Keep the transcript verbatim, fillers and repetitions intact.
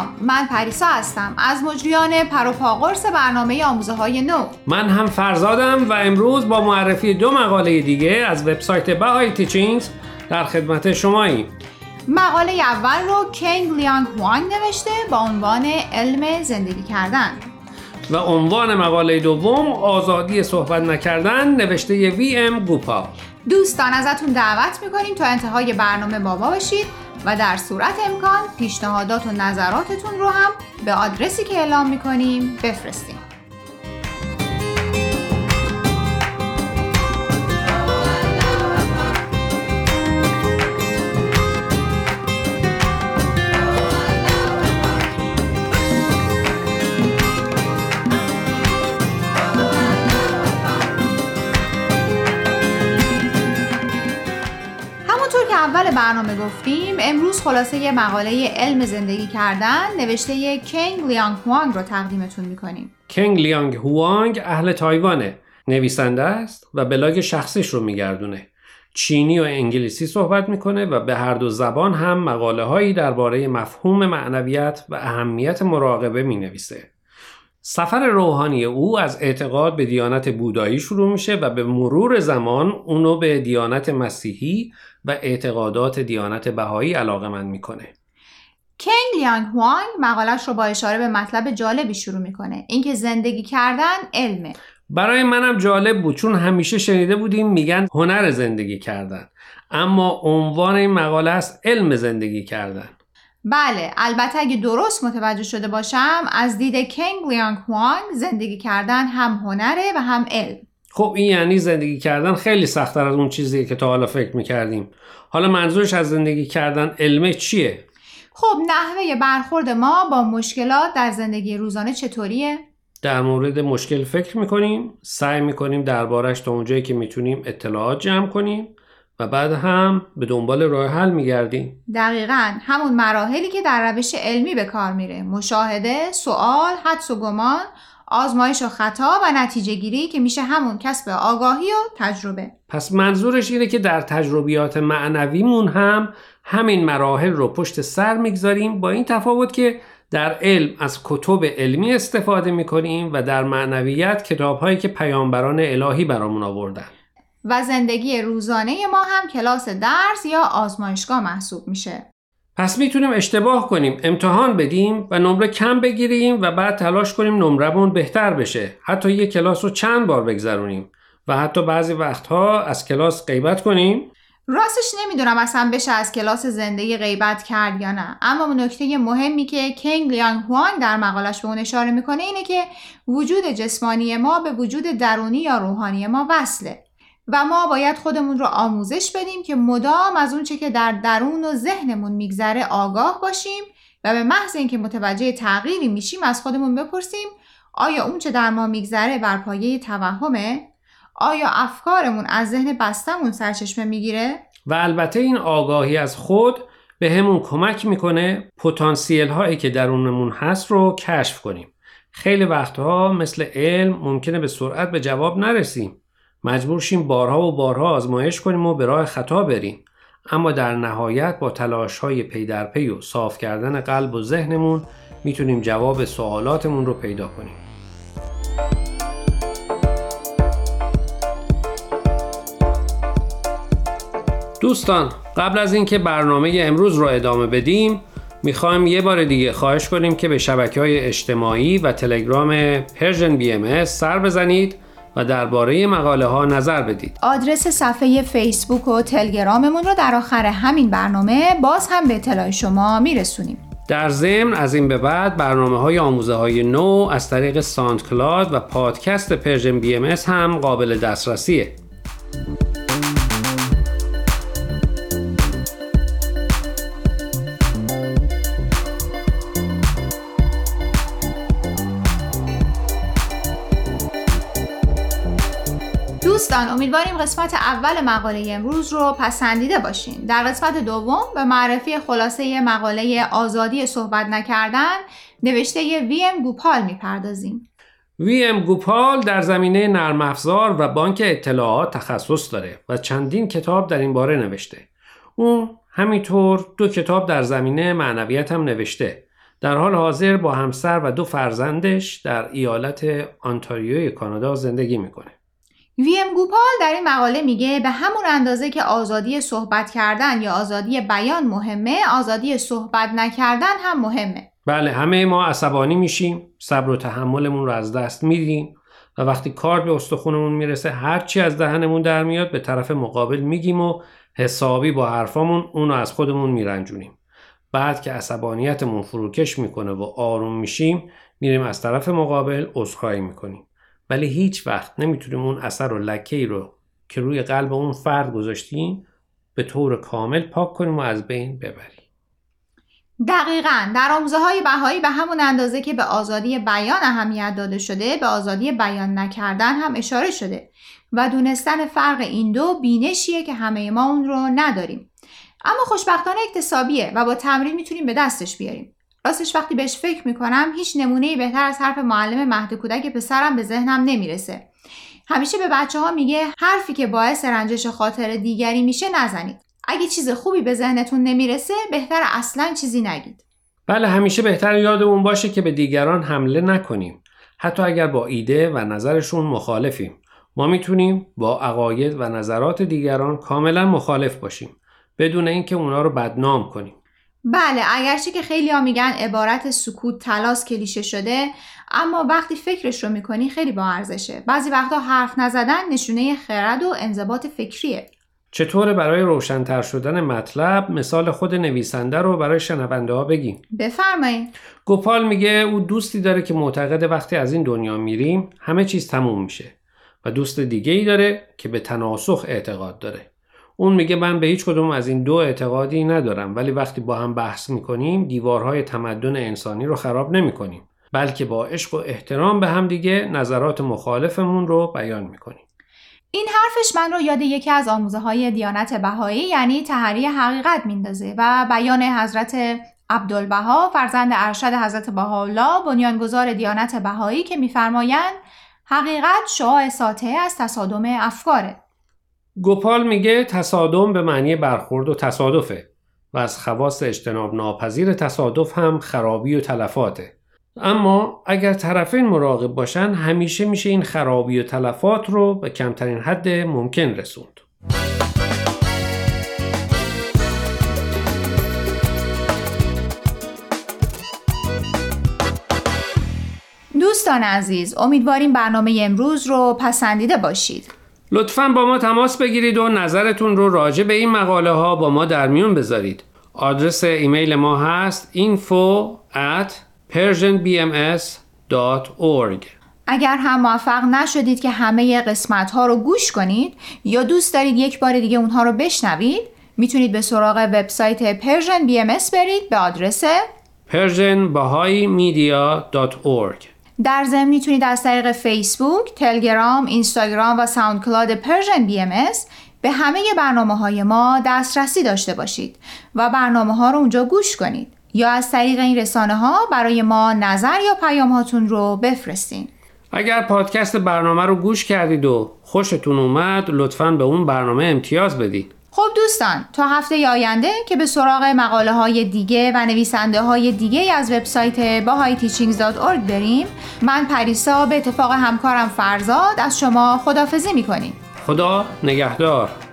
سلام، من پریسا هستم از مجریان پر و پا قرص برنامه آموزه‌های نو. من هم فرزادم و امروز با معرفی دو مقاله دیگه از وبسایت بهای تیچینگز در خدمت شماییم. مقاله اول رو کنگ لیانگ هوآنگ نوشته با عنوان علم زندگی کردن و عنوان مقاله دوم آزادی صحبت نکردن نوشته ی وی ام گوپال. دوستان ازتون دعوت میکنیم تا انتهای برنامه با ما باشید و در صورت امکان پیشنهادات و نظراتتون رو هم به آدرسی که اعلام میکنیم بفرستیم. اول برنامه گفتیم امروز خلاصه مقاله علم زندگی کردن نوشته کنگ لیانگ هوآنگ رو تقدیمتون میکنیم. کنگ لیانگ هوآنگ اهل تایوانه، نویسنده است و بلاگ شخصیش رو میگردونه. چینی و انگلیسی صحبت میکنه و به هر دو زبان هم مقاله هایی درباره مفهوم معنویت و اهمیت مراقبه مینویسه. سفر روحانی او از اعتقاد به دیانت بودایی شروع میشه و به مرور زمان اونو به دیانت مسیحی و اعتقادات دیانت بهایی علاقه‌مند میکنه. کنگ لیانگ هوآنگ مقالش رو با اشاره به مطلب جالبی شروع میکنه، اینکه زندگی کردن علمه. برای منم جالب بود چون همیشه شنیده بودیم میگن هنر زندگی کردن، اما عنوان این مقاله است علم زندگی کردن. بله، البته اگه درست متوجه شده باشم از دید کنگ لیانگ هوآنگ زندگی کردن هم هنره و هم علم. خب این یعنی زندگی کردن خیلی سخت‌تر از اون چیزیه که تا حالا فکر می‌کردیم. حالا منظورش از زندگی کردن علمه چیه؟ خب نحوه برخورد ما با مشکلات در زندگی روزانه چطوریه؟ در مورد مشکل فکر می‌کنیم، سعی می‌کنیم درباره‌اش تا اونجایی که می‌تونیم اطلاعات جمع کنیم و بعد هم به دنبال راه حل می‌گردیم. دقیقاً همون مراحلی که در روش علمی به کار میره، مشاهده، سوال، حدس و گمان، آزمایش و خطا و نتیجه گیری که میشه همون کسب آگاهی و تجربه. پس منظورش اینه که در تجربیات معنویمون هم همین مراحل رو پشت سر میگذاریم، با این تفاوت که در علم از کتب علمی استفاده میکنیم و در معنویت کتاب‌هایی که پیامبران الهی برامون آوردن. و زندگی روزانه ما هم کلاس درس یا آزمایشگاه محسوب میشه. پس میتونیم اشتباه کنیم، امتحان بدیم و نمره کم بگیریم و بعد تلاش کنیم نمرمون بهتر بشه. حتی یک کلاس رو چند بار بگذرونیم و حتی بعضی وقتها از کلاس غیبت کنیم. راستش نمیدونم اصلا بشه از کلاس زندگی غیبت کرد یا نه، اما نکته مهمی که کنگ لیانگ هوآنگ در مقالش به اون اشاره میکنه اینه که وجود جسمانی ما به وجود درونی یا روحانی ما وصله و ما باید خودمون رو آموزش بدیم که مدام از اون چه که در درون و ذهنمون میگذره آگاه باشیم و به محض اینکه متوجه تغییری میشیم از خودمون بپرسیم آیا اون چه در ما میگذره بر پایه توهمه؟ آیا افکارمون از ذهن بستمون سرچشمه میگیره؟ و البته این آگاهی از خود به همون کمک میکنه پتانسیل هایی که درونمون هست رو کشف کنیم. خیلی وقتها مثل علم ممکنه به سرعت به جواب نرسیم، مجبور شیم بارها و بارها آزمایش کنیم و به راه خطا بریم، اما در نهایت با تلاش‌های پی در پی و صاف کردن قلب و ذهنمون میتونیم جواب سوالاتمون رو پیدا کنیم. دوستان قبل از اینکه برنامه امروز رو ادامه بدیم میخوایم یه بار دیگه خواهش کنیم که به شبکه‌های اجتماعی و تلگرام PersianBMS سر بزنید و درباره مقاله ها نظر بدید. آدرس صفحه فیسبوک و تلگراممون رو در آخر همین برنامه باز هم به اطلاع شما میرسونیم. در ضمن از این به بعد برنامه های آموزه های نو از طریق ساند کلاد و پادکست پرژن بی ام اس هم قابل دسترسیه. دوستان امیدواریم قسمت اول مقاله امروز رو پسندیده باشین. در قسمت دوم به معرفی خلاصه مقاله آزادی صحبت نکردن نوشته ی وی ام گوپال میپردازیم. وی ام گوپال در زمینه نرم افزار و بانک اطلاعات تخصص داره و چندین کتاب در این باره نوشته. اون همینطور دو کتاب در زمینه معنویت هم نوشته در حال حاضر با همسر و دو فرزندش در ایالت آنتاریوی کانادا زندگی میکنه. وی ام گوپال در این مقاله میگه به همون اندازه که آزادی صحبت کردن یا آزادی بیان مهمه، آزادی صحبت نکردن هم مهمه. بله، همه ما عصبانی میشیم، صبر و تحملمون رو از دست میدیم و وقتی کار به استخونمون میرسه هرچی از دهنمون در میاد به طرف مقابل میگیم و حسابی با حرفامون اونو از خودمون میرنجونیم. بعد که عصبانیتمون فروکش میکنه و آروم میشیم، میریم از طرف مقابل عذرخواهی میکنیم، ولی هیچ وقت نمیتونیم اون اثر و لکه‌ای رو که روی قلب اون فرد گذاشتیم به طور کامل پاک کنیم و از بین ببریم. دقیقاً، در آموزه‌های بهایی به همون اندازه که به آزادی بیان اهمیت داده شده، به آزادی بیان نکردن هم اشاره شده و دونستن فرق این دو بینشیه که همه ما اون رو نداریم، اما خوشبختانه اکتسابیه و با تمرین میتونیم به دستش بیاریم. راستش وقتی بهش فکر میکنم هیچ نمونه‌ای بهتر از حرف معلم مهد کودک پسرم به ذهنم نمیرسه. همیشه به بچه‌ها میگه حرفی که باعث رنجش خاطر دیگری میشه نزنید. اگه چیز خوبی به ذهنتون نمیرسه بهتر اصلاً چیزی نگید. بله، همیشه بهتر یادمون باشه که به دیگران حمله نکنیم، حتی اگر با ایده و نظرشون مخالفیم. ما میتونیم با عقاید و نظرات دیگران کاملاً مخالف باشیم بدون اینکه اونها رو بدنام کنیم. بله، اگرچه که خیلی ها میگن عبارت سکوت طلاست کلیشه شده، اما وقتی فکرش رو میکنی خیلی با ارزشه. بعضی وقتا حرف نزدن نشونه خرد و انضباط فکریه. چطور برای روشن‌تر شدن مطلب مثال خود نویسنده رو برای شنونده ها بگیم؟ بفرمایید. گوپال میگه او دوستی داره که معتقده وقتی از این دنیا میریم همه چیز تموم میشه و دوست دیگه‌ای داره که به تناسخ اعتقاد داره. اون میگه من به هیچ کدوم از این دو اعتقادی ندارم، ولی وقتی با هم بحث میکنیم دیوارهای تمدن انسانی رو خراب نمیکنیم، بلکه با عشق و احترام به هم دیگه نظرات مخالفمون رو بیان میکنیم. این حرفش من رو یاد یکی از آموزه های دیانت بهایی یعنی تحری حقیقت میندازه و بیان حضرت عبدالبها فرزند ارشد حضرت بهاءالله بنیانگذار دیانت بهایی که میفرمایند حقیقت شعاع ساطع از تصادم افکاره. گوپال میگه تصادم به معنی برخورد و تصادفه و از خواص اجتناب ناپذیر تصادف هم خرابی و تلفاته، اما اگر طرفین مراقب باشن همیشه میشه این خرابی و تلفات رو به کمترین حد ممکن رسوند. دوستان عزیز، امیدواریم برنامه امروز رو پسندیده باشید. لطفاً با ما تماس بگیرید و نظرتون رو راجع به این مقاله ها با ما در میون بذارید. آدرس ایمیل ما هست info at persian b m s dot org. اگر هم موفق نشدید که همه قسمت ها رو گوش کنید یا دوست دارید یک بار دیگه اونها رو بشنوید، میتونید به سراغ وبسایت Persian بی ام اس برید به آدرس persian bahai media dot org. در ضمن میتونید از طریق فیسبوک، تلگرام، اینستاگرام و ساوند کلاد پرژن بی ام اس به همه برنامه های ما دسترسی داشته باشید و برنامه ها رو اونجا گوش کنید یا از طریق این رسانه ها برای ما نظر یا پیام هاتون رو بفرستین. اگر پادکست برنامه رو گوش کردید و خوشتون اومد لطفاً به اون برنامه امتیاز بدید. خب دوستان، تا هفته آینده که به سراغ مقاله های دیگه و نویسنده های دیگه از وبسایت bahaiteachings dot org بریم، من پریسا به اتفاق همکارم فرزاد از شما خداحافظی میکنیم. خدا نگهدار.